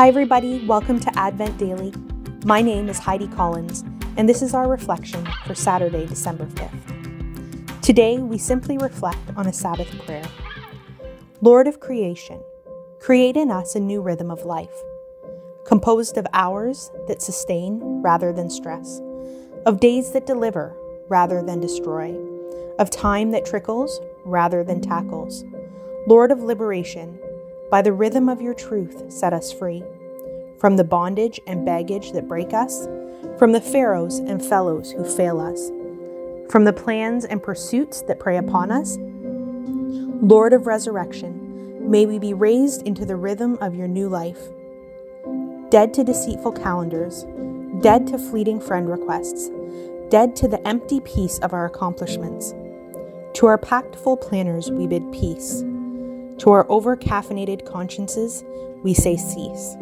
Hi everybody, welcome to Advent Daily. My name is Heidi Collins, and this is our reflection for Saturday, December 5th. Today, we simply reflect on a Sabbath prayer. Lord of creation, create in us a new rhythm of life, composed of hours that sustain rather than stress, of days that deliver rather than destroy, of time that trickles rather than tackles. Lord of liberation, by the rhythm of your truth, set us free from the bondage and baggage that break us, from the pharaohs and fellows who fail us, from the plans and pursuits that prey upon us. Lord of resurrection, may we be raised into the rhythm of your new life, dead to deceitful calendars, dead to fleeting friend requests, dead to the empty peace of our accomplishments. To our pactful planners we bid peace. To our over-caffeinated consciences, we say cease.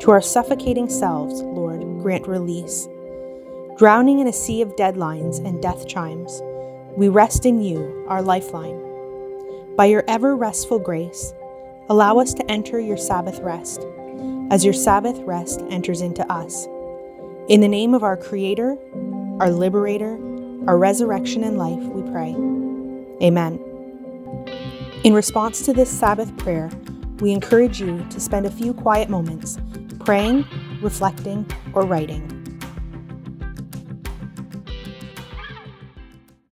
To our suffocating selves, Lord, grant release. Drowning in a sea of deadlines and death chimes, we rest in you, our lifeline. By your ever-restful grace, allow us to enter your Sabbath rest, as your Sabbath rest enters into us. In the name of our Creator, our Liberator, our resurrection and life, we pray. Amen. In response to this Sabbath prayer, we encourage you to spend a few quiet moments praying, reflecting, or writing.